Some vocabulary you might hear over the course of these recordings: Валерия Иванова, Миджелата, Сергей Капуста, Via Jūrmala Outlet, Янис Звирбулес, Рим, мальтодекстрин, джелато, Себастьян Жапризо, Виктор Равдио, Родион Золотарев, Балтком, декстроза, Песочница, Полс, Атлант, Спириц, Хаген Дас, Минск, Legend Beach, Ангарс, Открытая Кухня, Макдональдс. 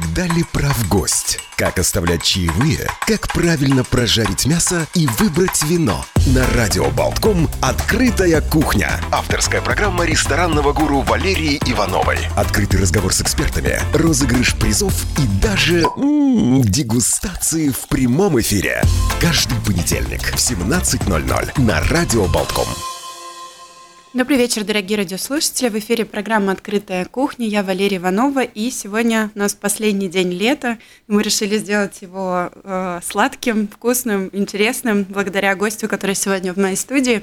Всегда ли прав гость? Как оставлять чаевые? Как правильно прожарить мясо и выбрать вино? На радио Балтком «Открытая кухня». Авторская программа ресторанного гуру Валерии Ивановой. Открытый разговор с экспертами, розыгрыш призов и даже дегустации в прямом эфире. Каждый понедельник в 17:00 на радио Балтком. Добрый вечер, дорогие радиослушатели. В эфире программа «Открытая кухня». Я Валерия Иванова, и сегодня у нас последний день лета. Мы решили сделать его сладким, вкусным, интересным, благодаря гостю, который сегодня в моей студии.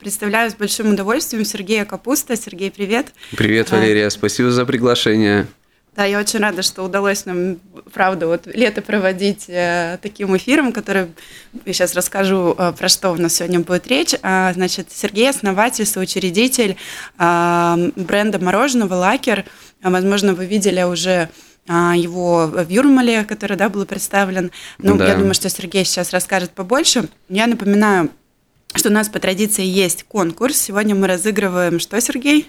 Представляю с большим удовольствием Сергея Капуста. Сергей, привет. Привет, Валерия. Спасибо за приглашение. Да, я очень рада, что удалось нам, правда, лето проводить таким эфиром, который, я сейчас расскажу, про что у нас сегодня будет речь. Значит, Сергей – основатель, соучредитель бренда мороженого «Läcker». Возможно, вы видели уже его в Юрмале, который, да, был представлен. Ну, да. Я думаю, что Сергей сейчас расскажет побольше. Я напоминаю, что у нас по традиции есть конкурс. Сегодня мы разыгрываем что, Сергей?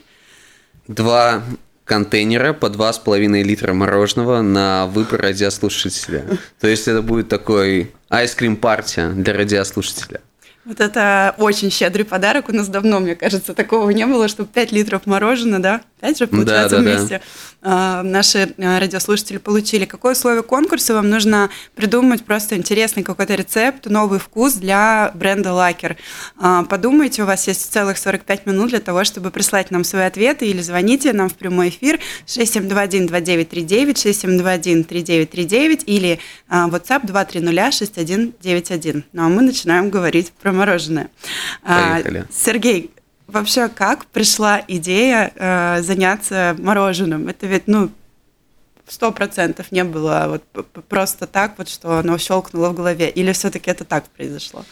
2 контейнера по 2,5 литра мороженого на выбор радиослушателя. То есть это будет такой айскрим-партия для радиослушателя. Вот это очень щедрый подарок. У нас давно, мне кажется, такого не было, чтобы 5 литров мороженого, да? 5 же, получается, да, вместе. Да. Наши радиослушатели получили. Какое условие конкурса? Вам нужно придумать просто интересный какой-то рецепт, новый вкус для бренда «Läcker». Подумайте, у вас есть целых 45 минут для того, чтобы прислать нам свои ответы, или звоните нам в прямой эфир 6721-2939, 6721-3939 или WhatsApp 230-6191. Ну, а мы начинаем говорить про мороженое. Поехали. Сергей, вообще как пришла идея заняться мороженым? Это ведь, 100% не было просто так, что оно щелкнуло в голове, или все-таки это так произошло?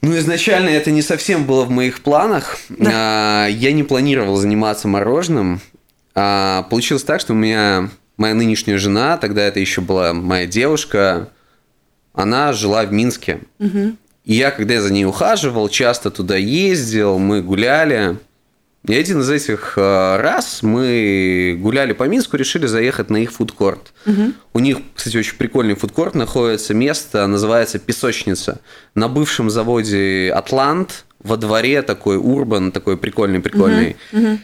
Изначально это не совсем было в моих планах. Да. Я не планировал заниматься мороженым. Получилось так, что у меня моя нынешняя жена, тогда это еще была моя девушка, она жила в Минске. Угу. И я, когда я за ней ухаживал, часто туда ездил, мы гуляли. И один из этих раз мы гуляли по Минску, решили заехать на их фудкорт. Угу. У них, кстати, очень прикольный фудкорт, находится место, называется «Песочница». На бывшем заводе «Атлант», во дворе такой урбан, такой прикольный-прикольный. Угу.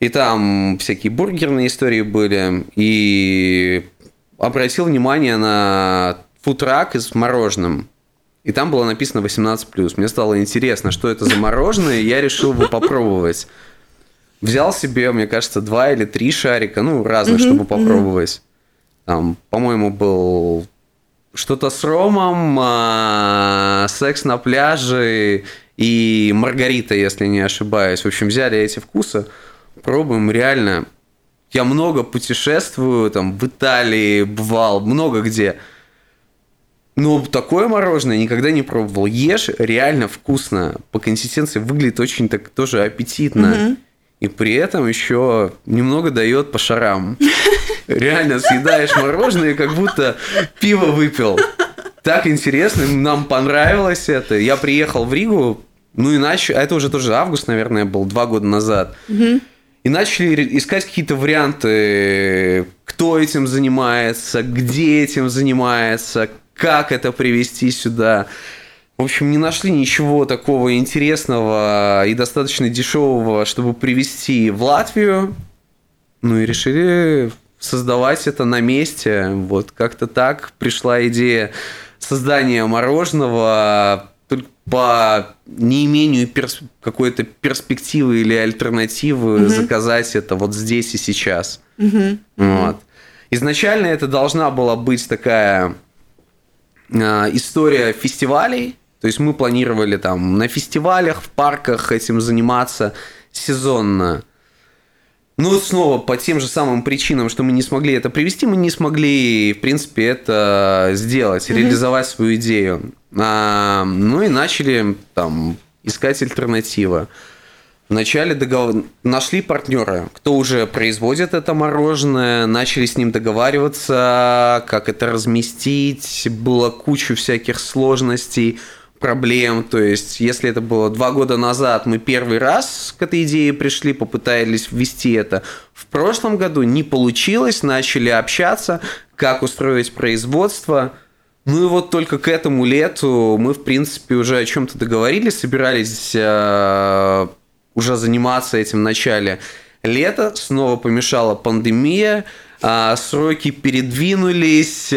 И там всякие бургерные истории были. И обратил внимание на фудтрак с мороженым. И там было написано 18+. Мне стало интересно, что это за мороженое, и я решил его попробовать. Взял себе, мне кажется, 2 или 3 шарика, разных, чтобы попробовать. Там, по-моему, был что-то с ромом, секс на пляже и маргарита, если не ошибаюсь. В общем, взяли эти вкусы, пробуем реально. Я много путешествую, там, в Италии бывал, много где. Но такое мороженое никогда не пробовал. Ешь, реально вкусно. По консистенции выглядит очень так тоже аппетитно. Угу. И при этом еще немного дает по шарам. Реально съедаешь мороженое, как будто пиво выпил. Так интересно, нам понравилось это. Я приехал в Ригу, это уже тоже август, наверное, был, 2 года назад. Угу. И начали искать какие-то варианты, кто этим занимается, где этим занимается, как это привезти сюда. В общем, не нашли ничего такого интересного и достаточно дешевого, чтобы привезти в Латвию. И решили создавать это на месте. Вот как-то так пришла идея создания мороженого по неимению какой-то перспективы или альтернативы заказать это вот здесь и сейчас. Вот. Изначально это должна была быть такая история фестивалей, то есть мы планировали там на фестивалях, в парках этим заниматься сезонно. Снова по тем же самым причинам, что мы не смогли это привести, мы не смогли, в принципе, это сделать, реализовать свою идею. И начали там искать альтернативы. Вначале нашли партнера, кто уже производит это мороженое, начали с ним договариваться, как это разместить, было куча всяких сложностей, проблем. То есть, если это было 2 года назад, мы первый раз к этой идее пришли, попытались ввести это. В прошлом году не получилось, начали общаться, как устроить производство. Ну и вот только к этому лету мы, в принципе, уже о чем-то договорились, собирались уже заниматься этим в начале лета. Снова помешала пандемия, сроки передвинулись,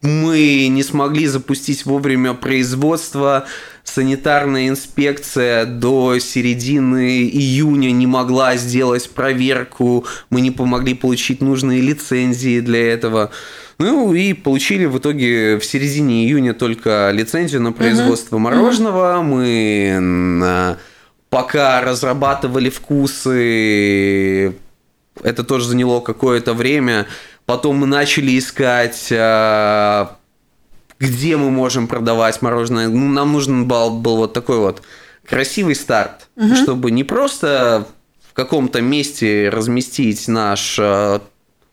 мы не смогли запустить вовремя производство, санитарная инспекция до середины июня не могла сделать проверку, мы не помогли получить нужные лицензии для этого. Ну и получили в итоге в середине июня только лицензию на производство мороженого. Мы пока разрабатывали вкусы, это тоже заняло какое-то время. Потом мы начали искать, где мы можем продавать мороженое. Ну, нам нужен был вот такой вот красивый старт, чтобы не просто в каком-то месте разместить наш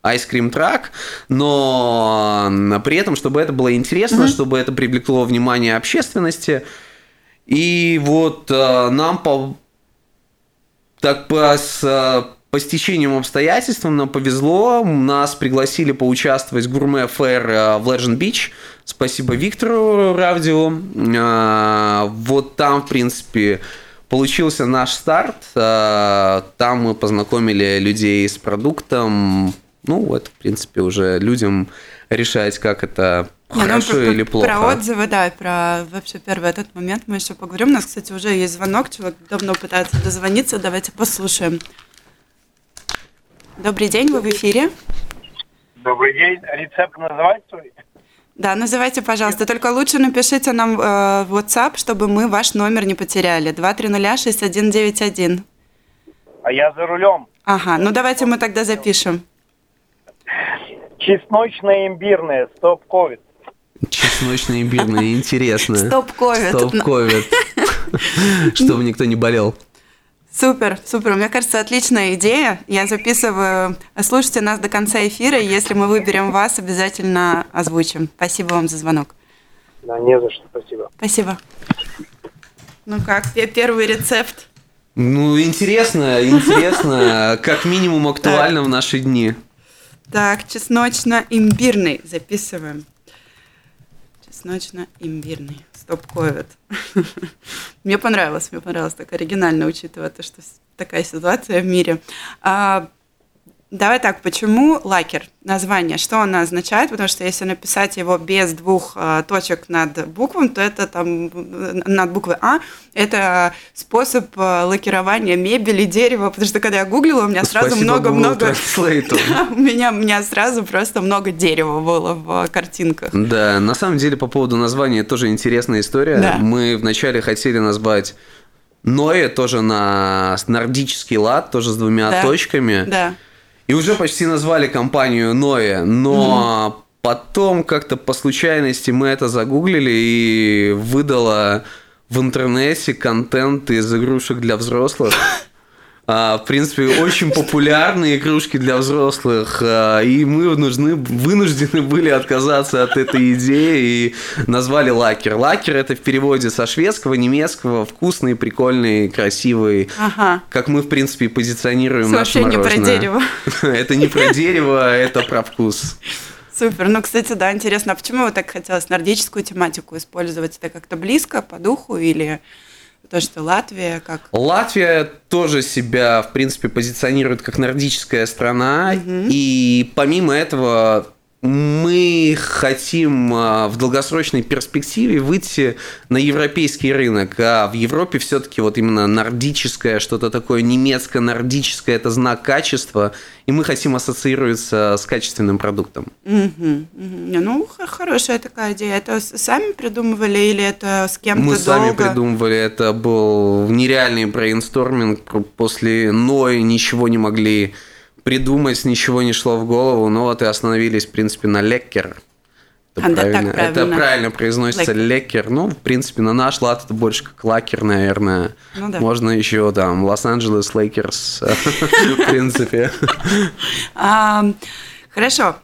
айскрим-трак, но при этом, чтобы это было интересно, чтобы это привлекло внимание общественности. И вот нам по стечениям обстоятельств нам повезло. Нас пригласили поучаствовать в Гурме Фэр в Legend Beach. Спасибо Виктору Равдио. Вот там, в принципе, получился наш старт. Там мы познакомили людей с продуктом. Ну, вот, в принципе, уже людям решать, как это хорошо или плохо. Про отзывы, да, про вообще первый этот момент мы еще поговорим. У нас, кстати, уже есть звонок, человек давно пытается дозвониться, давайте послушаем. Добрый день, вы в эфире. Добрый день, рецепт называть, что ли? Да, называйте, пожалуйста, только лучше напишите нам в WhatsApp, чтобы мы ваш номер не потеряли, 2306191. А я за рулем. Ага, ну давайте мы тогда запишем. Чесночное имбирное, стоп-ковид. Чесночное имбирное, интересно. Стоп-ковид. Стоп-ковид. Чтобы никто не болел. Супер, супер. Мне кажется, отличная идея. Я записываю. Слушайте нас до конца эфира. Если мы выберем вас, обязательно озвучим. Спасибо вам за звонок. Да, не за что. Спасибо. Спасибо. Ну как, первый рецепт? Ну, интересно. Как минимум актуально в наши дни. Так, чесночно-имбирный записываем. Чесночно-имбирный. Стоп-ковид. Мне понравилось так оригинально, учитывая то, что такая ситуация в мире. Давай так, почему Läcker? Название, что оно означает? Потому что если написать его без 2 точек над буквами, то это там над буквой А, это способ лакирования мебели, дерева. Потому что когда я гуглила, у меня сразу много-много... У меня сразу просто много дерева было в картинках. Да, на самом деле по поводу названия тоже интересная история. Да. Мы вначале хотели назвать Ное, тоже на нордический лад, тоже с 2 да. точками. Да. И уже почти назвали компанию Ноэ, но потом как-то по случайности мы это загуглили и выдало в интернете контент из игрушек для взрослых. В принципе, очень популярные игрушки для взрослых, и мы вынуждены были отказаться от этой идеи и назвали Läcker. Läcker – это в переводе со шведского, немецкого, вкусный, прикольный, красивый, как мы, в принципе, позиционируем наше мороженое. Вообще не про дерево. Это не про дерево, это про вкус. Супер. Ну, кстати, да, интересно, а почему вы так хотелось нордическую тематику использовать? Это как-то близко, по духу или... То, что Латвия как... Латвия тоже себя, в принципе, позиционирует как нордическая страна. И помимо этого мы хотим в долгосрочной перспективе выйти на европейский рынок. А в Европе все-таки вот именно нордическое, что-то такое немецко-нордическое, это знак качества. И мы хотим ассоциироваться с качественным продуктом. Ну, хорошая такая идея. Это сами придумывали или это с кем-то мы долго? Мы сами придумывали. Это был нереальный брейнсторминг. После Ной ничего не могли придумать, ничего не шло в голову, но вот и остановились, в принципе, на Läcker. Это правильно произносится Läcker. Ну, в принципе, на наш лад это больше как Läcker, наверное. Ну, да. Можно еще там Лос-Анджелес Лейкерс, в принципе. Хорошо.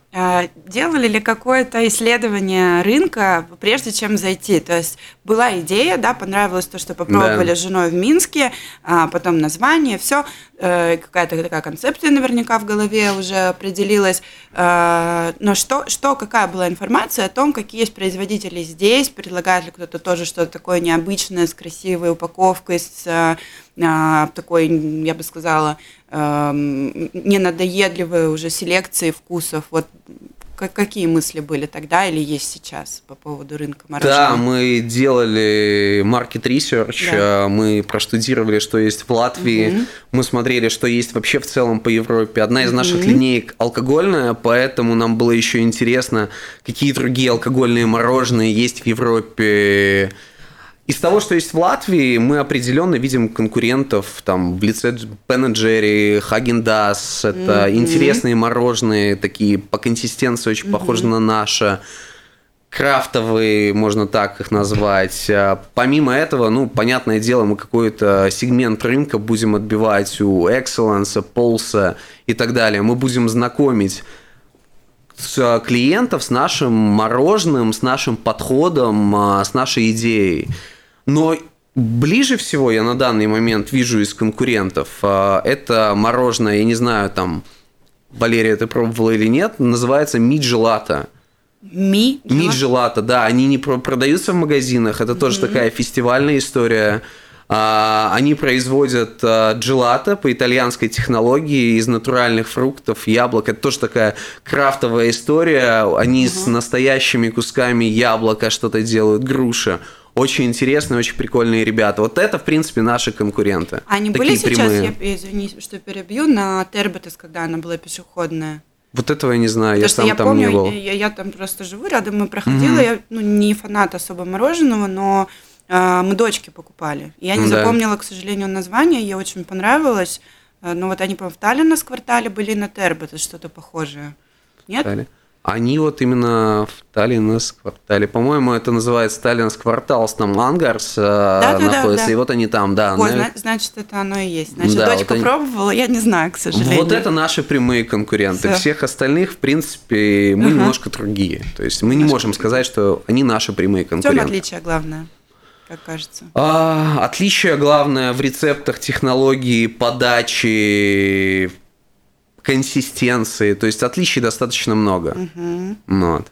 Делали ли какое-то исследование рынка, прежде чем зайти? То есть была идея, да, понравилось то, что попробовали с женой в Минске, а потом название, все, какая-то такая концепция наверняка в голове уже определилась. Но что, какая была информация о том, какие есть производители здесь, предлагает ли кто-то тоже что-то такое необычное, с красивой упаковкой, с такой, я бы сказала, ненадоедливой уже селекции вкусов. Вот какие мысли были тогда или есть сейчас по поводу рынка мороженого? Да, мы делали market research, да. Мы проштудировали, что есть в Латвии, угу. Мы смотрели, что есть вообще в целом по Европе. Одна из наших линеек алкогольная, поэтому нам было еще интересно, какие другие алкогольные мороженые есть в Европе. Из того, что есть в Латвии, мы определенно видим конкурентов там, в лице Бен энд Джерри, Хаген Дас. Это интересные мороженые, такие по консистенции очень похожи на наши. Крафтовые, можно так их назвать. Помимо этого, ну, понятное дело, мы какой-то сегмент рынка будем отбивать у Экселенса, Полса и так далее. Мы будем знакомить клиентов с нашим мороженым, с нашим подходом, с нашей идеей. Но ближе всего я на данный момент вижу из конкурентов это мороженое, я не знаю, там, Валерия, ты пробовала или нет, называется Миджелата. Миджелата, да, они не продаются в магазинах, это тоже такая фестивальная история. Они производят джелато по итальянской технологии из натуральных фруктов, яблок. Это тоже такая крафтовая история. Они с настоящими кусками яблока что-то делают, груши. Очень интересные, очень прикольные ребята. Вот это, в принципе, наши конкуренты. Они такие были сейчас, прямые. Я извини, что перебью, на Тербетес, когда она была пешеходная? Вот этого я не знаю, потому я сам я там помню, не был. Я там просто живу, рядом и проходила. Я не фанат особо мороженого, но... Мы дочки покупали. Я не запомнила, к сожалению, название, ей очень понравилось. Но вот они, по-моему, в Таллинас квартале были, на Тербетес, что-то похожее. Нет? Они вот именно в Таллинас квартале. По-моему, это называется Таллинас квартал, там Ангарс находится. Да. И вот они там, да. О, значит, это оно и есть. Значит, да, дочка вот пробовала, я не знаю, к сожалению. Вот это наши прямые конкуренты. Все. Всех остальных, в принципе, мы немножко другие. То есть мы не можем сказать, что они наши прямые конкуренты. В чем отличие главное? Как кажется. Отличие главное в рецептах, технологии, подачи, консистенции. То есть отличий достаточно много. Вот.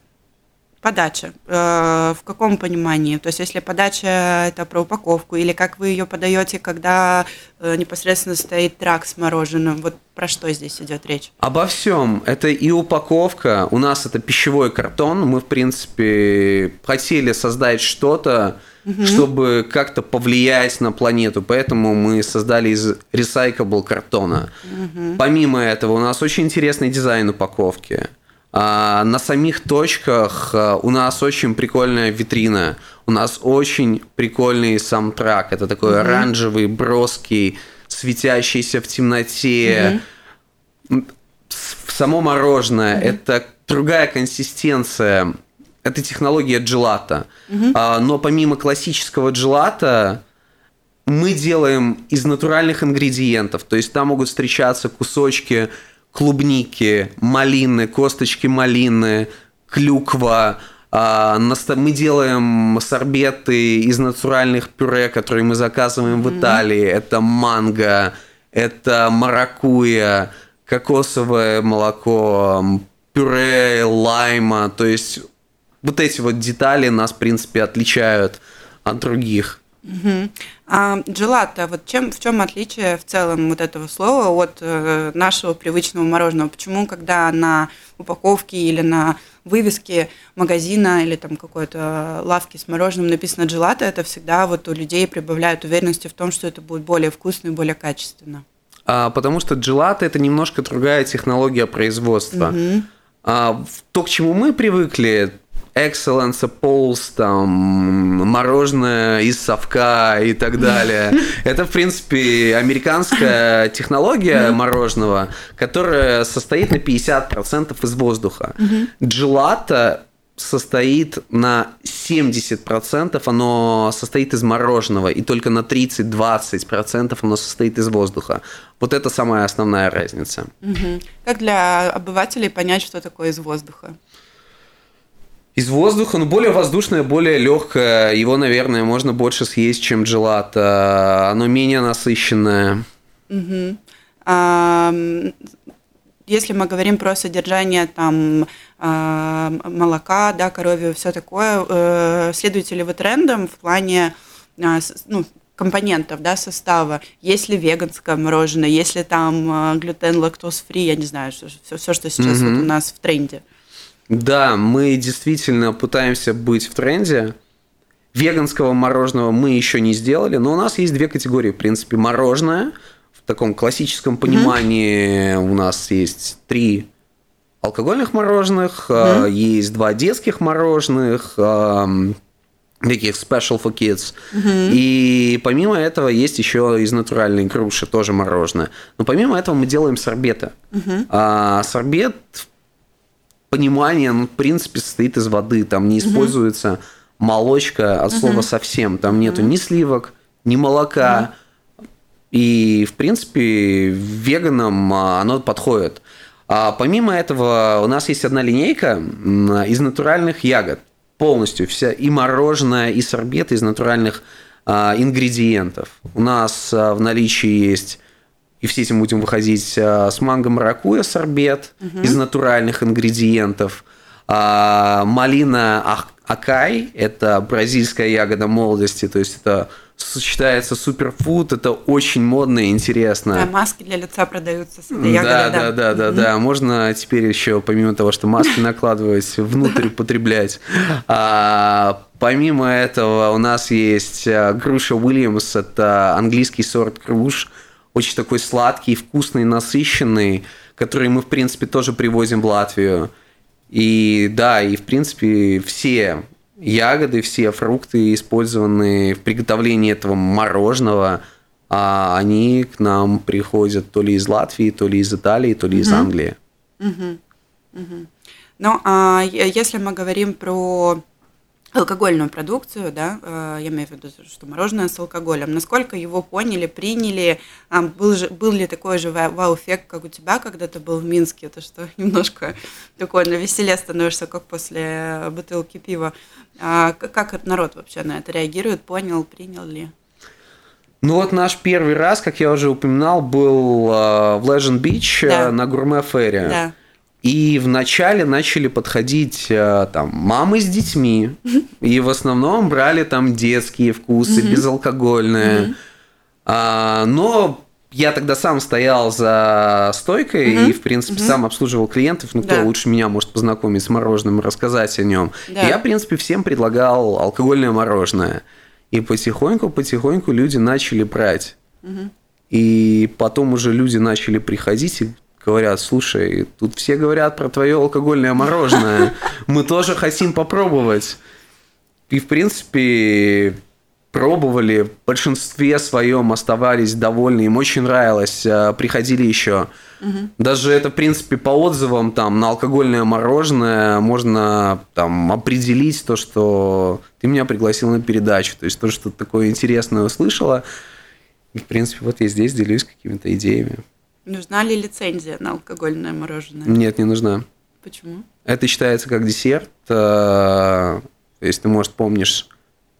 Подача. В каком понимании? То есть если подача – это про упаковку, или как вы ее подаете, когда непосредственно стоит трак с мороженым? Вот про что здесь идет речь? Обо всем. Это и упаковка. У нас это пищевой картон. Мы, в принципе, хотели создать что-то, чтобы как-то повлиять на планету. Поэтому мы создали из recyclable картона. Помимо этого, у нас очень интересный дизайн упаковки. На самих точках у нас очень прикольная витрина. У нас очень прикольный сам трак. Это такой оранжевый, броский, светящийся в темноте. Само мороженое – это другая консистенция. Это технология джелата. Но помимо классического джелата мы делаем из натуральных ингредиентов. То есть там могут встречаться кусочки клубники, малины, косточки малины, клюква. Мы делаем сорбеты из натуральных пюре, которые мы заказываем в Италии. Это манго, это маракуйя, кокосовое молоко, пюре лайма. То есть вот эти вот детали нас, в принципе, отличают от других. А джелато, вот в чем отличие в целом вот этого слова от нашего привычного мороженого? Почему, когда на упаковке или на вывеске магазина или там какой-то лавки с мороженым написано джелато, это всегда вот у людей прибавляет уверенности в том, что это будет более вкусно и более качественно? Потому что джелато – это немножко другая технология производства. То, к чему мы привыкли – Экселенса, Полс, там, мороженое из совка и так далее. Это, в принципе, американская технология мороженого, которая состоит на 50% из воздуха. Джелато состоит на 70%, оно состоит из мороженого, и только на 30-20% оно состоит из воздуха. Вот это самая основная разница. Угу. Как для обывателей понять, что такое из воздуха? Из воздуха, но более воздушное, более легкое. Его, наверное, можно больше съесть, чем джелато. Оно менее насыщенное. Угу. Если мы говорим про содержание там, молока, да, коровьего, все такое, следуете ли вы трендам в плане компонентов, да, состава? Есть ли веганское мороженое, есть ли там глютен, лактоз-фри, я не знаю, все, что сейчас вот у нас в тренде? Да, мы действительно пытаемся быть в тренде. Веганского мороженого мы еще не сделали, но у нас есть две категории, в принципе, мороженое. В таком классическом понимании у нас есть 3 алкогольных мороженых, есть 2 детских мороженых, таких special for kids. И помимо этого есть еще из натуральной груши тоже мороженое. Но помимо этого мы делаем сорбеты. Сорбет, понимание, в принципе, состоит из воды. Там не используется молочка от слова совсем. Там нету ни сливок, ни молока. И, в принципе, веганам оно подходит. А помимо этого, у нас есть одна линейка из натуральных ягод. Полностью вся и мороженое, и сорбет из натуральных ингредиентов. У нас в наличии есть, и в сети мы будем выходить, с манго-маракуйя сорбет из натуральных ингредиентов. Малина акай – это бразильская ягода молодости, то есть это... сочетается суперфуд, это очень модно и интересно. Да, маски для лица продаются с этой ягодой. Да. Можно теперь еще, помимо того, что маски накладывать, внутрь потреблять. Помимо этого у нас есть груша Уильямс, это английский сорт груш, очень такой сладкий, вкусный, насыщенный, который мы, в принципе, тоже привозим в Латвию. И да, и в принципе все... ягоды, все фрукты, использованные в приготовлении этого мороженого, они к нам приходят то ли из Латвии, то ли из Италии, то ли из Англии. Ну, а если мы говорим про алкогольную продукцию, да, я имею в виду, что мороженое с алкоголем, насколько его поняли, приняли, был ли такой же вау-эффект, как у тебя, когда ты был в Минске, то что немножко такое навеселее становишься, как после бутылки пива. Как народ вообще на это реагирует? Понял, принял ли? Ну вот наш первый раз, как я уже упоминал, был в Legend Beach на Гурме Фэре. Да. И вначале начали подходить там мамы с детьми, и в основном брали там детские вкусы, безалкогольные. Но я тогда сам стоял за стойкой и, в принципе, сам обслуживал клиентов. Ну, кто лучше меня может познакомить с мороженым и рассказать о нем. Да. Я, в принципе, всем предлагал алкогольное мороженое. И потихоньку люди начали брать. И потом уже люди начали приходить и... говорят, слушай, тут все говорят про твое алкогольное мороженое, мы тоже хотим попробовать. И, в принципе, пробовали, в большинстве своем оставались довольны, им очень нравилось, приходили еще. Даже это, в принципе, по отзывам там, на алкогольное мороженое можно там, определить то, что ты меня пригласил на передачу, то есть то, что такое интересное услышала. И, в принципе, вот я здесь делюсь какими-то идеями. Нужна ли лицензия на алкогольное мороженое? Нет, не нужна. Почему? Это считается как десерт. То есть ты, может, помнишь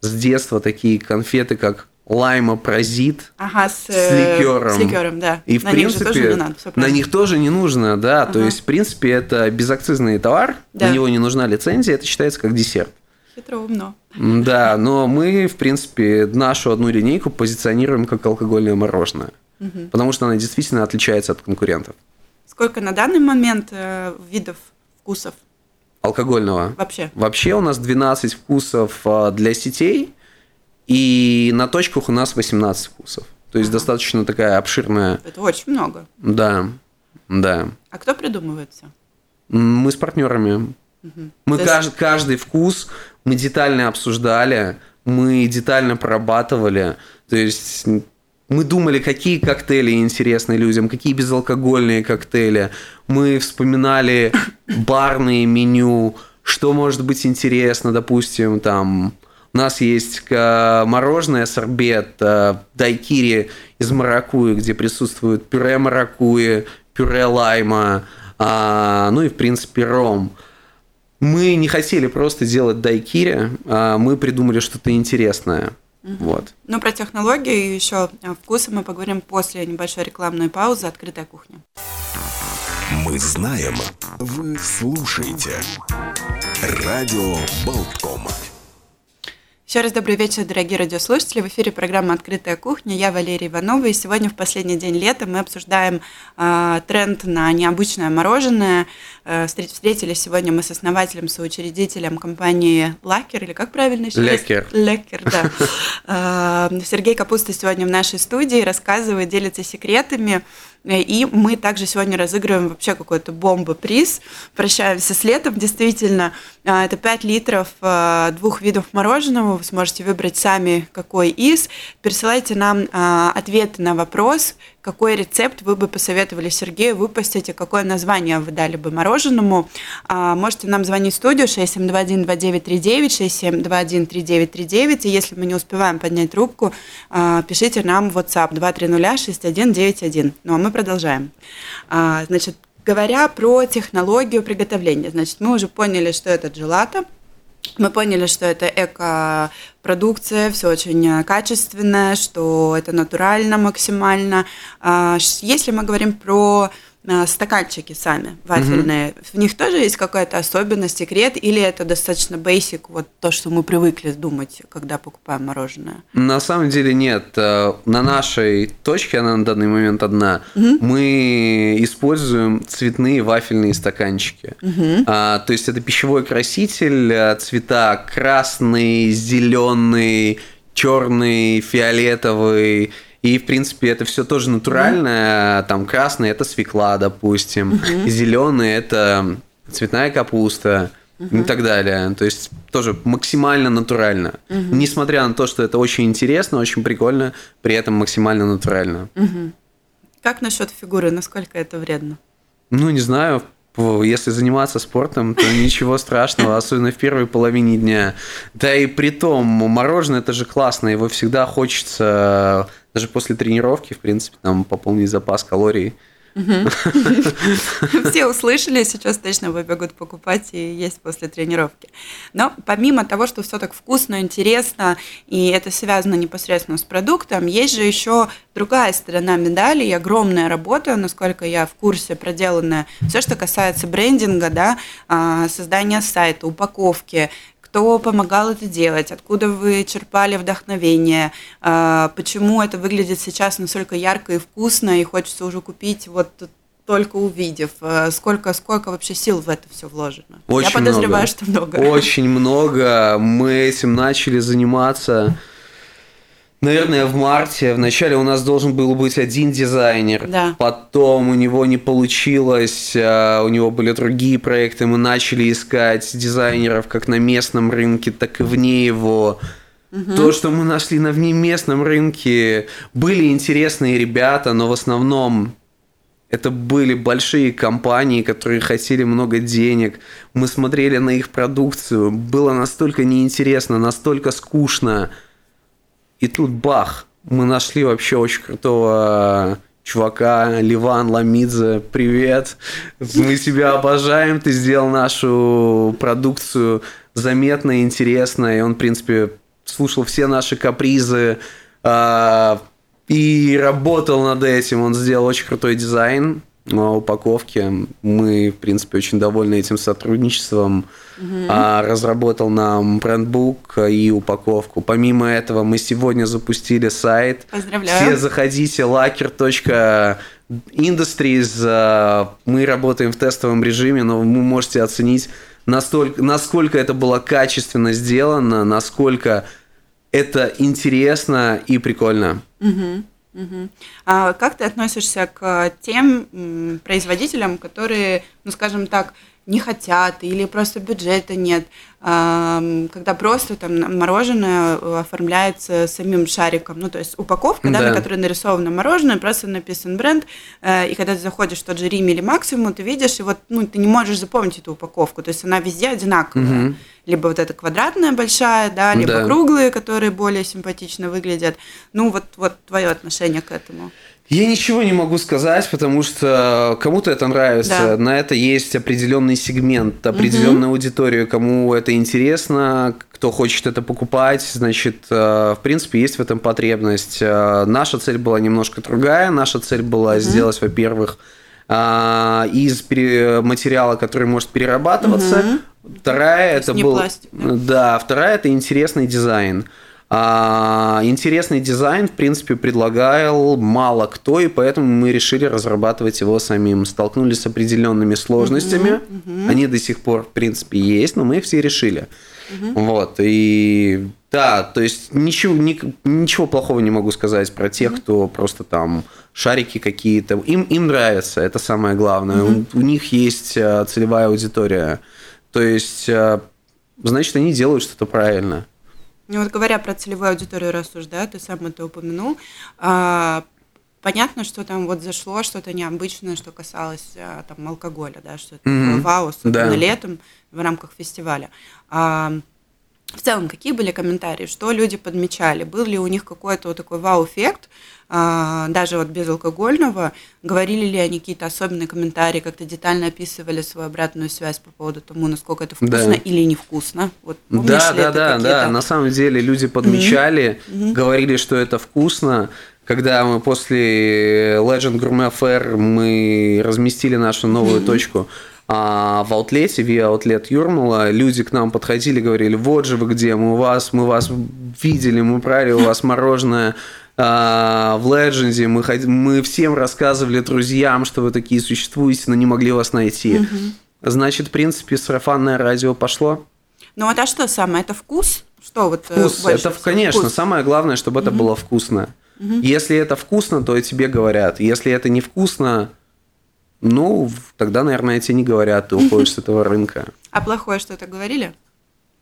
с детства такие конфеты, как лайма-паразит с ликером. С ликером, да. И, в принципе, на них тоже не нужно, да. То есть, в принципе, это безакцизный товар, на него не нужна лицензия, это считается как десерт. Хитро умно. Да, но мы, в принципе, нашу одну линейку позиционируем как алкогольное мороженое. Потому что она действительно отличается от конкурентов. Сколько на данный момент видов вкусов? Алкогольного? Вообще. Вообще у нас 12 вкусов для сетей, и на точках у нас 18 вкусов. То есть достаточно такая обширная... Это очень много. Да, да. А кто придумывает все? Мы с партнерами. Мы каждый вкус мы детально обсуждали, мы детально прорабатывали. То есть... Мы думали, какие коктейли интересны людям, какие безалкогольные коктейли. Мы вспоминали барные меню, что может быть интересно, допустим, там... У нас есть мороженое, сорбет, дайкири из маракуйи, где присутствует пюре маракуйи, пюре лайма, ну и, в принципе, ром. Мы не хотели просто делать дайкири, мы придумали что-то интересное. Угу. Вот. Ну, про технологию и еще вкусы мы поговорим после небольшой рекламной паузы. Открытая кухня. Мы знаем, вы слушаете радио Балтком. Еще раз добрый вечер, дорогие радиослушатели. В эфире программа «Открытая кухня». Я Валерия Иванова. И сегодня, в последний день лета, мы обсуждаем тренд на необычное мороженое. Встретились сегодня мы с основателем, соучредителем компании «Läcker», или как правильно еще? «Läcker». «Läcker», да. Сергей Капуста сегодня в нашей студии рассказывает, делится секретами. И мы также сегодня разыгрываем вообще какой-то бомба-приз. Прощаемся с летом, действительно. Это 5 литров двух видов мороженого. Вы сможете выбрать сами, какой из. Пересылайте нам ответы на вопрос, какой рецепт вы бы посоветовали Сергею выпустить и какое название вы дали бы мороженому. Можете нам звонить в студию 6721-2939, 6721-3939. И если мы не успеваем поднять трубку, пишите нам в WhatsApp 230-6191. Ну, а мы продолжаем. Значит, говоря про технологию приготовления, значит, мы уже поняли, что это джелато. Мы поняли, что это экопродукция, все очень качественное, что это натурально максимально. Если мы говорим про стаканчики сами, вафельные, в них тоже есть какая-то особенность, секрет, или это достаточно basic, вот то, что мы привыкли думать, когда покупаем мороженое? На самом деле нет. На нашей точке, она на данный момент одна, мы используем цветные вафельные стаканчики. То есть это пищевой краситель, цвета красный, зеленый, черный, фиолетовый. И, в принципе, это все тоже натуральное. Там красный – это свекла, допустим. Зеленый – это цветная капуста и так далее. То есть тоже максимально натурально. Несмотря на то, что это очень интересно, очень прикольно, при этом максимально натурально. Как насчет фигуры? Насколько это вредно? Ну, не знаю. Если заниматься спортом, то ничего страшного, особенно в первой половине дня. Да и при том, мороженое – это же классно, его всегда хочется, даже после тренировки, в принципе, там, пополнить запас калорий. Все услышали, сейчас точно выбегут покупать и есть после тренировки. Но помимо того, что все так вкусно, интересно, и это связано непосредственно с продуктом, есть же еще другая сторона медали, и огромная работа, насколько я в курсе, проделанная. Все, что касается брендинга, да, создания сайта, упаковки. Кто помогал это делать, откуда вы черпали вдохновение, почему это выглядит сейчас настолько ярко и вкусно, и хочется уже купить, вот только увидев, сколько вообще сил в это все вложено? Очень Я подозреваю, много. Что много. Очень много. Мы этим начали заниматься, наверное, в марте. Вначале у нас должен был быть один дизайнер, да. Потом у него не получилось, у него были другие проекты, мы начали искать дизайнеров как на местном рынке, так и вне его. То, что мы нашли на внеместном рынке, были интересные ребята, но в основном это были большие компании, которые хотели много денег. Мы смотрели на их продукцию, было настолько неинтересно, настолько скучно. И тут бах, мы нашли вообще очень крутого чувака, Ливан Ламидзе, привет, мы тебя обожаем, ты сделал нашу продукцию заметной, интересной, и он, в принципе, слушал все наши капризы и работал над этим, он сделал очень крутой дизайн упаковки, мы, в принципе, очень довольны этим сотрудничеством. Разработал нам брендбук и упаковку. Помимо этого, мы сегодня запустили сайт. Поздравляю. Все заходите, Läcker.industries. Мы работаем в тестовом режиме, но вы можете оценить, насколько это было качественно сделано, насколько это интересно и прикольно. А как ты относишься к тем производителям, которые ну, скажем так, не хотят или просто бюджета нет, когда просто там мороженое оформляется самим шариком, ну, то есть упаковка, да, на которой нарисовано мороженое, просто написан бренд, и когда ты заходишь в тот же Рим или Максимум, ты видишь, и вот, ну, ты не можешь запомнить эту упаковку, то есть она везде одинаковая, угу. Либо вот эта квадратная большая, да, либо круглые, которые более симпатично выглядят, ну, вот твое отношение к этому. Я ничего не могу сказать, потому что кому-то это нравится, да. На это есть определенный сегмент, определенную аудиторию, кому это интересно, кто хочет это покупать, значит, в принципе, есть в этом потребность. Наша цель была немножко другая, наша цель была сделать, во-первых, из материала, который может перерабатываться, вторая это был, да, вторая это интересный дизайн. Интересный дизайн, в принципе, предлагал мало кто, и поэтому мы решили разрабатывать его самим. Столкнулись с определенными сложностями, они до сих пор, в принципе, есть, но мы их все решили. Вот, и да, то есть ничего плохого не могу сказать про тех, кто просто там шарики какие-то, им нравится, это самое главное, у них есть целевая аудитория, то есть, значит, они делают что-то правильно. Ну вот говоря про целевую аудиторию, раз уж, да, ты сам это упомянул, понятно, что там вот зашло что-то необычное, что касалось там алкоголя, да, что это было вау, особенно летом в рамках фестиваля. В целом, какие были комментарии, что люди подмечали, был ли у них какой-то вот такой вау-эффект, даже вот безалкогольного, говорили ли они какие-то особенные комментарии, как-то детально описывали свою обратную связь по поводу того, насколько это вкусно или невкусно? Вот, да, на самом деле люди подмечали, говорили, что это вкусно. Когда мы после Legend Гурме Фэр мы разместили нашу новую точку, а в аутлете, Via Outlet Юрмала, люди к нам подходили, говорили, вот же вы где, мы вас видели, мы брали у вас мороженое в Legend, мы всем рассказывали друзьям, что вы такие существуете, но не могли вас найти. Значит, в принципе, сарафанное радио пошло. Ну вот, а что самое, это вкус? Что вот вкус, это, конечно, вкус. Самое главное, чтобы это было вкусно. Если это вкусно, то и тебе говорят. Если это невкусно... Ну, тогда, наверное, тебе не говорят, ты уходишь с этого рынка. А плохое что-то говорили?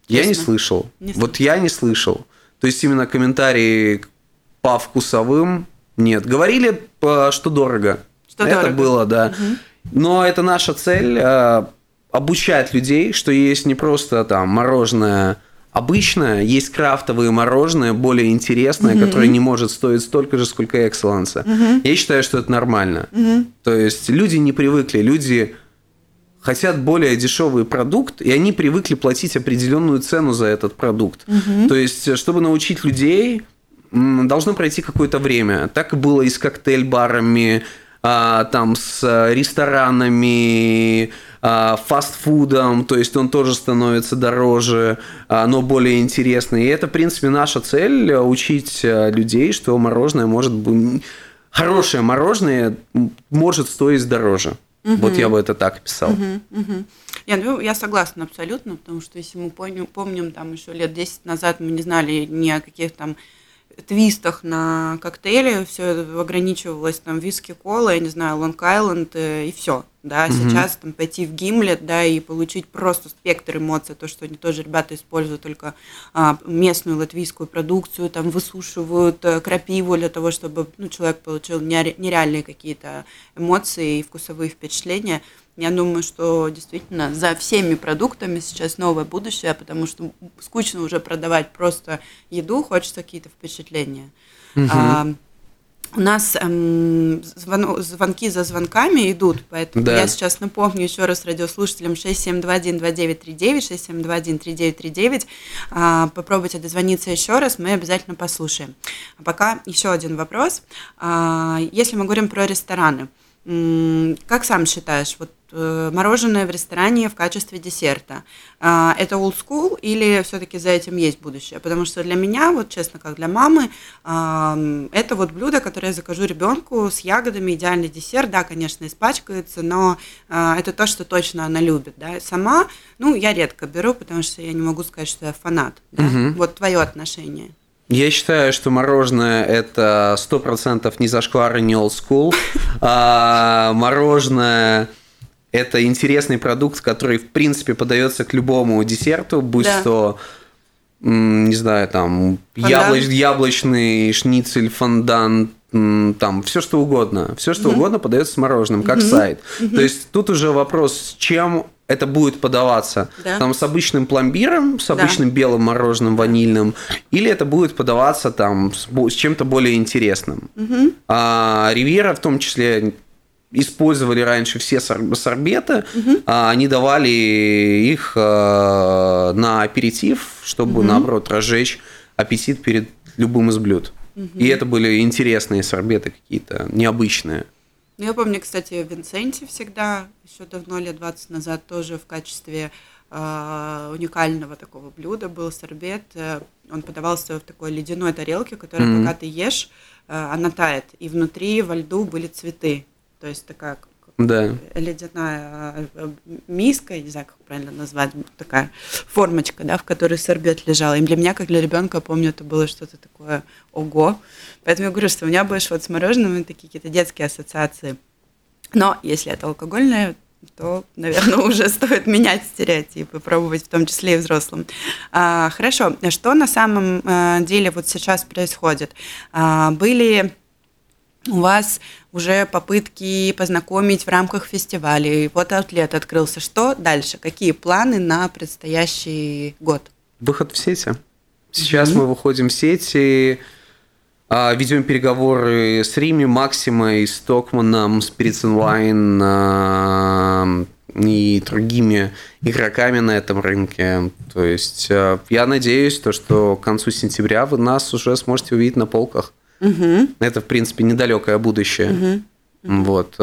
Я не слышал. Я не слышал. То есть, именно комментарии по вкусовым нет. Говорили, что дорого. Это было, да. Но это наша цель – обучать людей, что есть не просто там мороженое обычное, есть крафтовые мороженое, более интересное, которое не может стоить столько же, сколько Экселенса. Я считаю, что это нормально. То есть люди не привыкли, люди хотят более дешевый продукт, и они привыкли платить определенную цену за этот продукт. То есть, чтобы научить людей, должно пройти какое-то время. Так и было и с коктейль-барами, там, с ресторанами, фастфудом, то есть он тоже становится дороже, но более интересный. И это, в принципе, наша цель – учить людей, что мороженое может быть… Хорошее мороженое может стоить дороже. Вот я бы это так писал. Я согласна абсолютно, потому что, если мы помним, там еще лет 10 назад мы не знали ни о каких там… твистах на коктейли, все ограничивалось там виски, кола, я не знаю, Лонг-Айленд и все, да, сейчас там пойти в Гимлет, да, и получить просто спектр эмоций, то, что они тоже, ребята, используют только местную латвийскую продукцию, там высушивают крапиву для того, чтобы, ну, человек получил нереальные какие-то эмоции и вкусовые впечатления. Я думаю, что действительно за всеми продуктами сейчас новое будущее, потому что скучно уже продавать просто еду, хочется какие-то впечатления. У нас звонки за звонками идут, поэтому я сейчас напомню еще раз радиослушателям 6721-2939, 6721-3939. Попробуйте дозвониться еще раз, мы обязательно послушаем. А пока еще один вопрос. Если мы говорим про рестораны, как сам считаешь, вот мороженое в ресторане в качестве десерта, это old school или все-таки за этим есть будущее? Потому что для меня, вот честно, как для мамы, это вот блюдо, которое я закажу ребенку с ягодами, идеальный десерт, да, конечно, испачкается, но это то, что точно она любит, да. Сама, ну, я редко беру, потому что я не могу сказать, что я фанат, да? Вот твое отношение. Я считаю, что мороженое – это 100% не зашквар и не old school. Мороженое Это интересный продукт, который, в принципе, подается к любому десерту, будь то, не знаю, там, яблочный шницель, фондан, там, все что угодно. Все что угодно подается с мороженым, как сайд. То есть тут уже вопрос, с чем это будет подаваться. Там, с обычным пломбиром, с обычным белым мороженым, ванильным, или это будет подаваться там с чем-то более интересным. А Ривьера, в том числе, использовали раньше все сорбеты, они давали их на аперитив, чтобы, наоборот, разжечь аппетит перед любым из блюд. И это были интересные сорбеты какие-то, необычные. Я помню, кстати, в Винценте всегда, еще давно, лет 20 назад, тоже в качестве уникального такого блюда был сорбет. Он подавался в такой ледяной тарелке, которую, пока ты ешь, она тает. И внутри во льду были цветы. То есть такая ледяная миска, я не знаю, как правильно назвать, такая формочка, да, в которой сорбет лежал. И для меня, как для ребенка, помню, это было что-то такое ого. Поэтому я говорю, что у меня больше вот с мороженым такие какие-то детские ассоциации. Но если это алкогольное, то, наверное, уже стоит менять стереотипы, пробовать в том числе и взрослым. Хорошо, что на самом деле вот сейчас происходит? Были у вас уже попытки познакомить в рамках фестиваля. Вот Outlet открылся. Что дальше? Какие планы на предстоящий год? Выход в сети. Сейчас мы выходим в сети, ведем переговоры с Рими, Максимой, Стокманом, Спириц и другими игроками на этом рынке. То есть я надеюсь, что к концу сентября вы нас уже сможете увидеть на полках. Это, в принципе, недалекое будущее. Вот.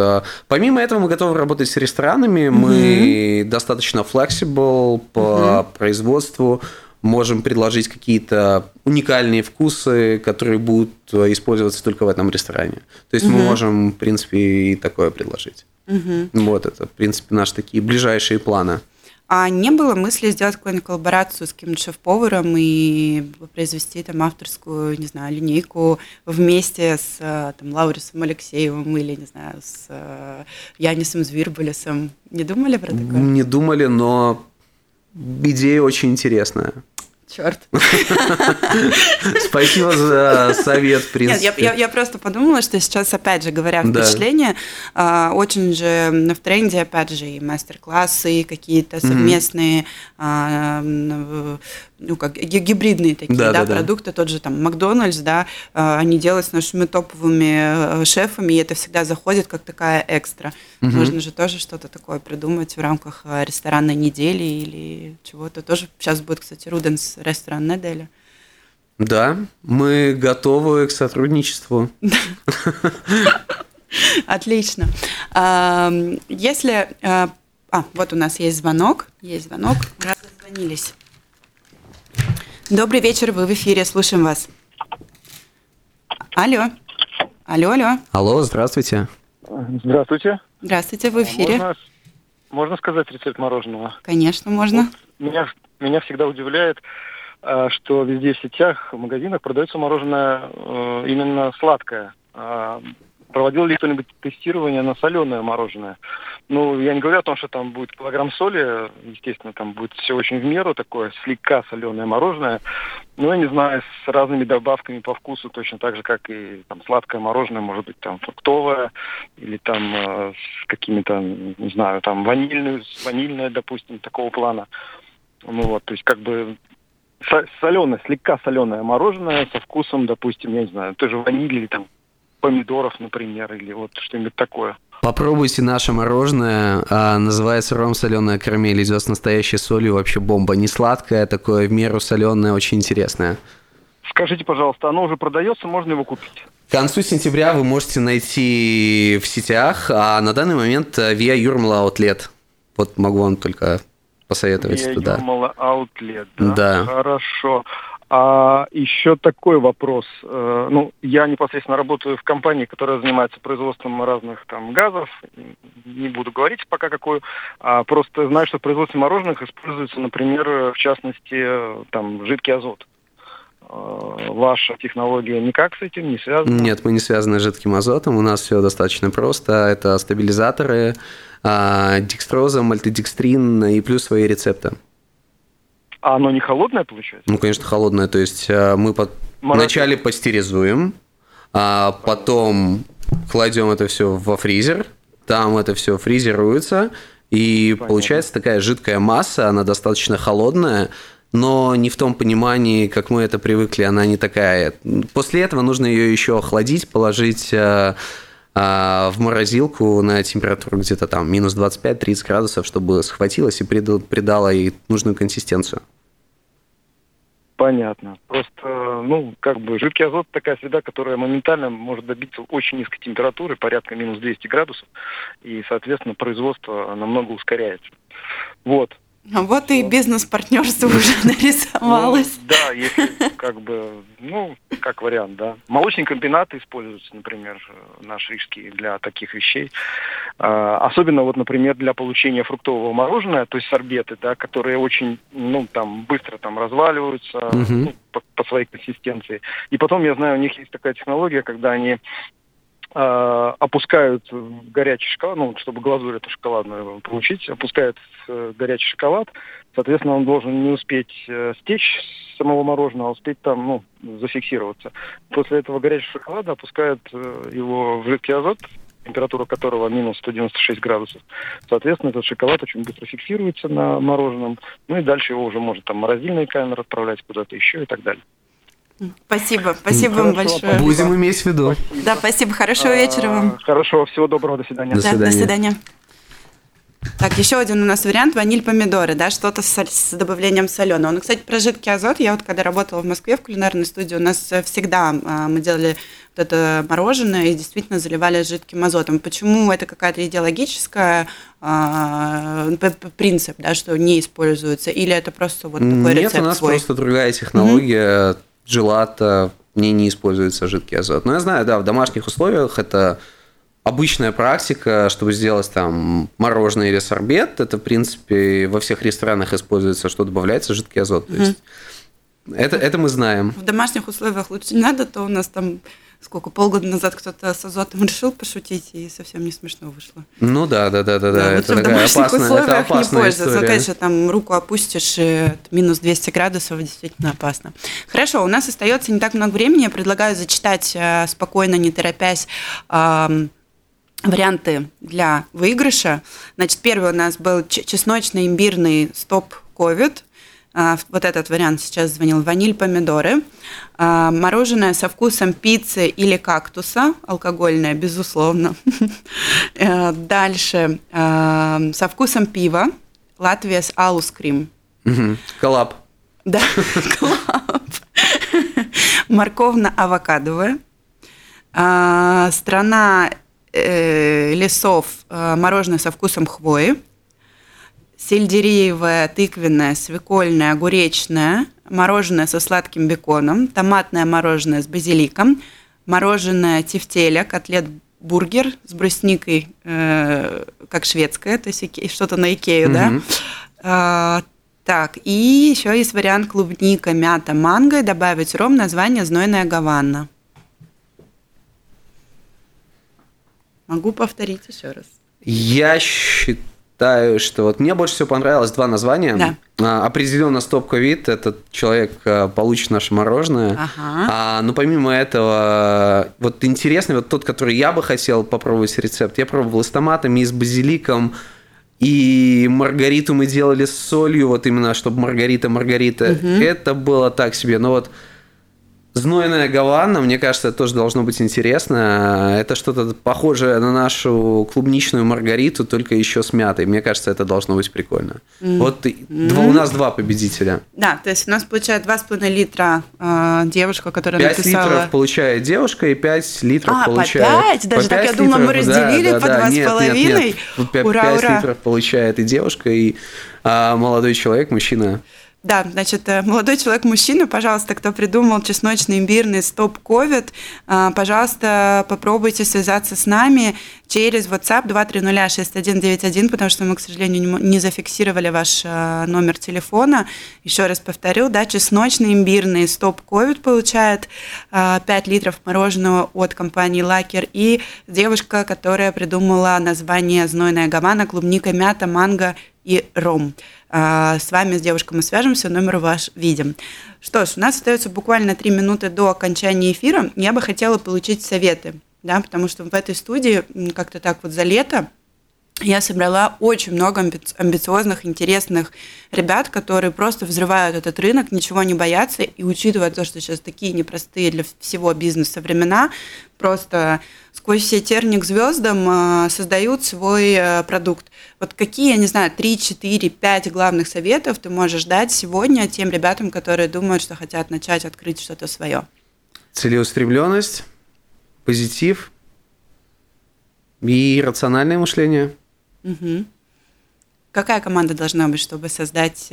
Помимо этого, мы готовы работать с ресторанами. Мы достаточно flexible по производству. Можем предложить какие-то уникальные вкусы, которые будут использоваться только в этом ресторане. То есть мы можем, в принципе, и такое предложить. Вот это, в принципе, наши такие ближайшие планы. А не было мысли сделать какую-нибудь коллаборацию с каким-то шеф-поваром и произвести там авторскую, не знаю, линейку вместе с там, Лаурисом Алексеевым или, не знаю, с Янисом Звирбулесом? Не думали про такое? Не думали, но идея очень интересная. Черт. Спасибо за совет, в принципе. Нет, я просто подумала, что сейчас, опять же, говоря впечатление, очень же в тренде, опять же, и мастер-классы, и какие-то совместные, ну, как гибридные такие продукты, тот же там Макдональдс, да, они делают с нашими топовыми шефами, и это всегда заходит как такая экстра. Можно же тоже что-то такое придумать в рамках ресторанной недели или чего-то. Тоже сейчас будет, кстати, Руденс ресторан недели. Да, мы готовы к сотрудничеству. Отлично. Если... вот у нас есть звонок. Есть звонок. Раз дозвонились. Добрый вечер, вы в эфире, слушаем вас. Алло. Алло, алло. Алло, здравствуйте. Здравствуйте. Здравствуйте, вы в эфире. Можно сказать рецепт мороженого? Конечно, можно. Вот, меня всегда удивляет, что везде в сетях, в магазинах продается мороженое именно сладкое. Проводил ли кто-нибудь тестирование на соленое мороженое? Ну, я не говорю о том, что там будет килограмм соли, естественно, там будет все очень в меру такое, слегка соленое мороженое, но, я не знаю, с разными добавками по вкусу, точно так же, как и там сладкое мороженое, может быть, там фруктовое, или там с какими-то, не знаю, там ванильное, допустим, такого плана. Ну вот, то есть как бы... Соленое, слегка соленое мороженое со вкусом, допустим, я не знаю, той же ванили или там помидоров, например, или вот что-нибудь такое. Попробуйте наше мороженое. Называется ром соленая карамель. Идет с настоящей солью, вообще бомба. Не сладкое, такое в меру соленое, очень интересное. Скажите, пожалуйста, оно уже продается, можно его купить? К концу сентября вы можете найти в сетях, а на данный момент Via Jūrmala Outlet. Вот могу вам только посоветовать туда. Via Jūrmala Outlet, да? Да. Хорошо. А еще такой вопрос. Ну, я непосредственно работаю в компании, которая занимается производством разных там газов. Не буду говорить пока какую. Просто знаю, что в производстве мороженых используется, например, в частности, там, жидкий азот. Ваша технология никак с этим не связана? Нет, мы не связаны с жидким азотом. У нас все достаточно просто. Это стабилизаторы, декстроза, мальтодекстрин и плюс свои рецепты. А оно не холодное получается? Ну, конечно, холодное. То есть мы вначале пастеризуем, а потом кладем это все во фризер. Там это все фризируется. И получается такая жидкая масса, она достаточно холодная, но не в том понимании, как мы это привыкли, она не такая. После этого нужно ее еще охладить, положить в морозилку на температуру где-то там минус 25-30 градусов, чтобы схватилась и придала ей нужную консистенцию. Понятно. Просто, жидкий азот такая среда, которая моментально может добиться очень низкой температуры, порядка минус 200 градусов, и, соответственно, производство намного ускоряется. Вот. А вот и бизнес-партнерство уже нарисовалось. Да, если как вариант, да. Молочные комбинаты используются, например, наши рижские для таких вещей. Особенно например, для получения фруктового мороженого, то есть сорбеты, да, которые очень, быстро разваливаются по своей консистенции. И потом, я знаю, у них есть такая технология, когда они опускают горячий шоколад, чтобы глазурь эту шоколадную получить, опускают горячий шоколад, соответственно, он должен не успеть стечь с самого мороженого, а успеть там, зафиксироваться. После этого горячего шоколада опускают его в жидкий азот, температура которого минус 196 градусов. Соответственно, этот шоколад очень быстро фиксируется на мороженом, и дальше его уже можно в морозильные камеры отправлять куда-то еще и так далее. Спасибо вам большое. Будем иметь в виду. Спасибо. Да, спасибо, хорошего вечера вам. Хорошего, всего доброго, до свидания. До свидания. Так, еще один у нас вариант, ваниль-помидоры, да, что-то с добавлением соленого. Ну, кстати, про жидкий азот, я когда работала в Москве в кулинарной студии, у нас всегда мы делали вот это мороженое и действительно заливали жидким азотом. Почему это какая-то идеологическая принцип, да, что не используется, или это просто такой рецепт свой? Нет, у нас просто другая технология, Джелата, в ней не используется жидкий азот. Но я знаю, да, в домашних условиях это обычная практика, чтобы сделать там мороженое или сорбет. Это, в принципе, во всех ресторанах используется, что добавляется жидкий азот. То есть это мы знаем. В домашних условиях лучше не надо, то у нас там полгода назад кто-то с азотом решил пошутить, и совсем не смешно вышло. Ну да. Это такая опасная история. Опять же, руку опустишь, и минус 200 градусов, действительно опасно. Хорошо, у нас остается не так много времени. Я предлагаю зачитать спокойно, не торопясь, варианты для выигрыша. Значит, первый у нас был чесночно-имбирный стоп-ковид. Вот этот вариант сейчас звонил. Ваниль-помидоры. Мороженое со вкусом пиццы или кактуса. Алкогольное, безусловно. Дальше. Со вкусом пива. Латвия с аускрим. Коллаб. Да, коллаб. Морковно-авокадовое. Страна лесов. Мороженое со вкусом хвои. Сельдереевое, тыквенное, свекольное, огуречное, мороженое со сладким беконом, томатное мороженое с базиликом, мороженое тефтеля, котлет-бургер с брусникой, как шведское, то есть что-то на Икею, да? Так, и еще есть вариант клубника, мята, манго, и добавить ром, название «Знойная Гавана». Могу повторить еще раз. Я считаю... что мне больше всего понравилось два названия. Да. Определенно стоп-ковид, этот человек получит наше мороженое. Ага. Но помимо этого, интересный, тот, который я бы хотел попробовать рецепт, я пробовал с томатами, и с базиликом, и маргариту мы делали с солью, именно, чтобы маргарита. Угу. Это было так себе, но «Знойная Гавана», мне кажется, это тоже должно быть интересно. Это что-то похожее на нашу клубничную маргариту, только еще с мятой. Мне кажется, это должно быть прикольно. У нас два победителя. Да, то есть у нас получает 2,5 литра девушка, которая 5 написала... 5 литров получает девушка, и 5 литров получает... по 5? Даже по 5 так, 5 я думала, мы разделили по 2,5. Нет. 5 литров получает и девушка, и молодой человек, мужчина... Да, значит, молодой человек-мужчина, пожалуйста, кто придумал чесночно-имбирный стоп-ковид, пожалуйста, попробуйте связаться с нами через WhatsApp 2306191, потому что мы, к сожалению, не зафиксировали ваш номер телефона. Еще раз повторю, да, чесночно-имбирный стоп-ковид получает 5 литров мороженого от компании «Läcker», и девушка, которая придумала название «Знойная гавана», клубника, мята, манго и ром. С вами, с девушкой, мы свяжемся, номер ваш видим. Что ж, у нас остается буквально 3 минуты до окончания эфира. Я бы хотела получить советы, да, потому что в этой студии как-то так вот за лето я собрала очень много амбициозных, интересных ребят, которые просто взрывают этот рынок, ничего не боятся, и учитывая то, что сейчас такие непростые для всего бизнеса времена, просто сквозь все тернии к звездам создают свой продукт. Вот какие, я не знаю, 3, 4, 5 главных советов ты можешь дать сегодня тем ребятам, которые думают, что хотят начать открыть что-то свое? Целеустремленность, позитив и рациональное мышление. Угу. Какая команда должна быть, чтобы создать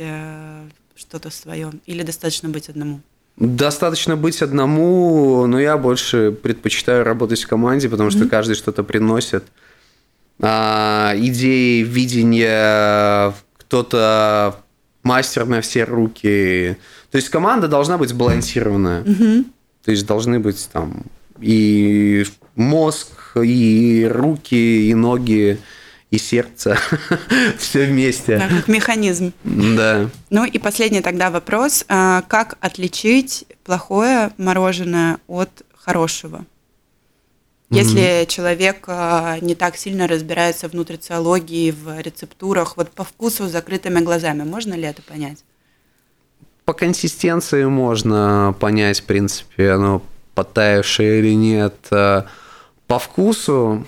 что-то свое? Или достаточно быть одному? Достаточно быть одному, но я больше предпочитаю работать в команде, потому что каждый что-то приносит. Идеи, видения, кто-то мастер на все руки. То есть команда должна быть сбалансированная. То есть должны быть там и мозг, и руки, и ноги, и сердце. Все вместе. Да, как механизм. Да. Ну и последний тогда вопрос. Как отличить плохое мороженое от хорошего? Если человек не так сильно разбирается в нутрициологии, в рецептурах, вот по вкусу с закрытыми глазами, можно ли это понять? По консистенции можно понять, в принципе, оно подтаявшее или нет. По вкусу,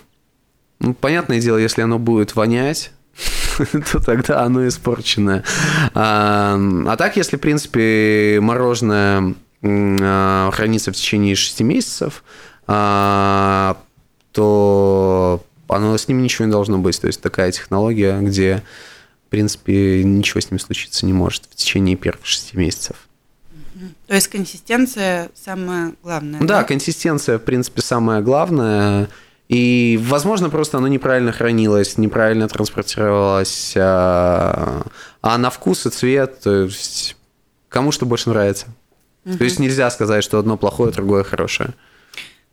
ну, понятное дело, если оно будет вонять, то тогда оно испорченное. А так, если, в принципе, мороженое хранится в течение 6 месяцев, то оно, с ним ничего не должно быть. То есть такая технология, где, в принципе, ничего с ним случиться не может в течение первых 6 месяцев. То есть консистенция самое главное? Да, консистенция, в принципе, самое главное. И, возможно, просто оно неправильно хранилось, неправильно транспортировалось. А на вкус и цвет, то есть кому что больше нравится. То есть нельзя сказать, что одно плохое, другое хорошее.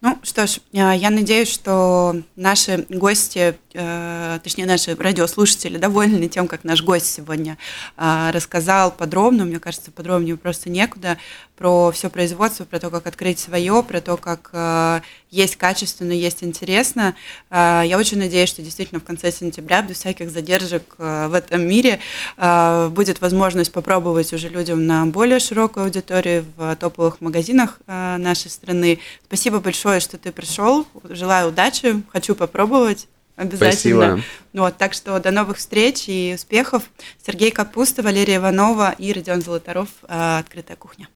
Ну что ж, я надеюсь, что наши гости, точнее наши радиослушатели, довольны тем, как наш гость сегодня рассказал подробно, мне кажется, подробнее просто некуда, про все производство, про то, как открыть свое, про то, как есть качественно, есть интересно. Я очень надеюсь, что действительно в конце сентября, без всяких задержек в этом мире, будет возможность попробовать уже людям на более широкой аудитории в топовых магазинах нашей страны. Спасибо большое, что ты пришел. Желаю удачи. Хочу попробовать обязательно. Спасибо. Вот, так что до новых встреч и успехов. Сергей Капуста, Валерия Иванова и Родион Золотарев. Открытая кухня.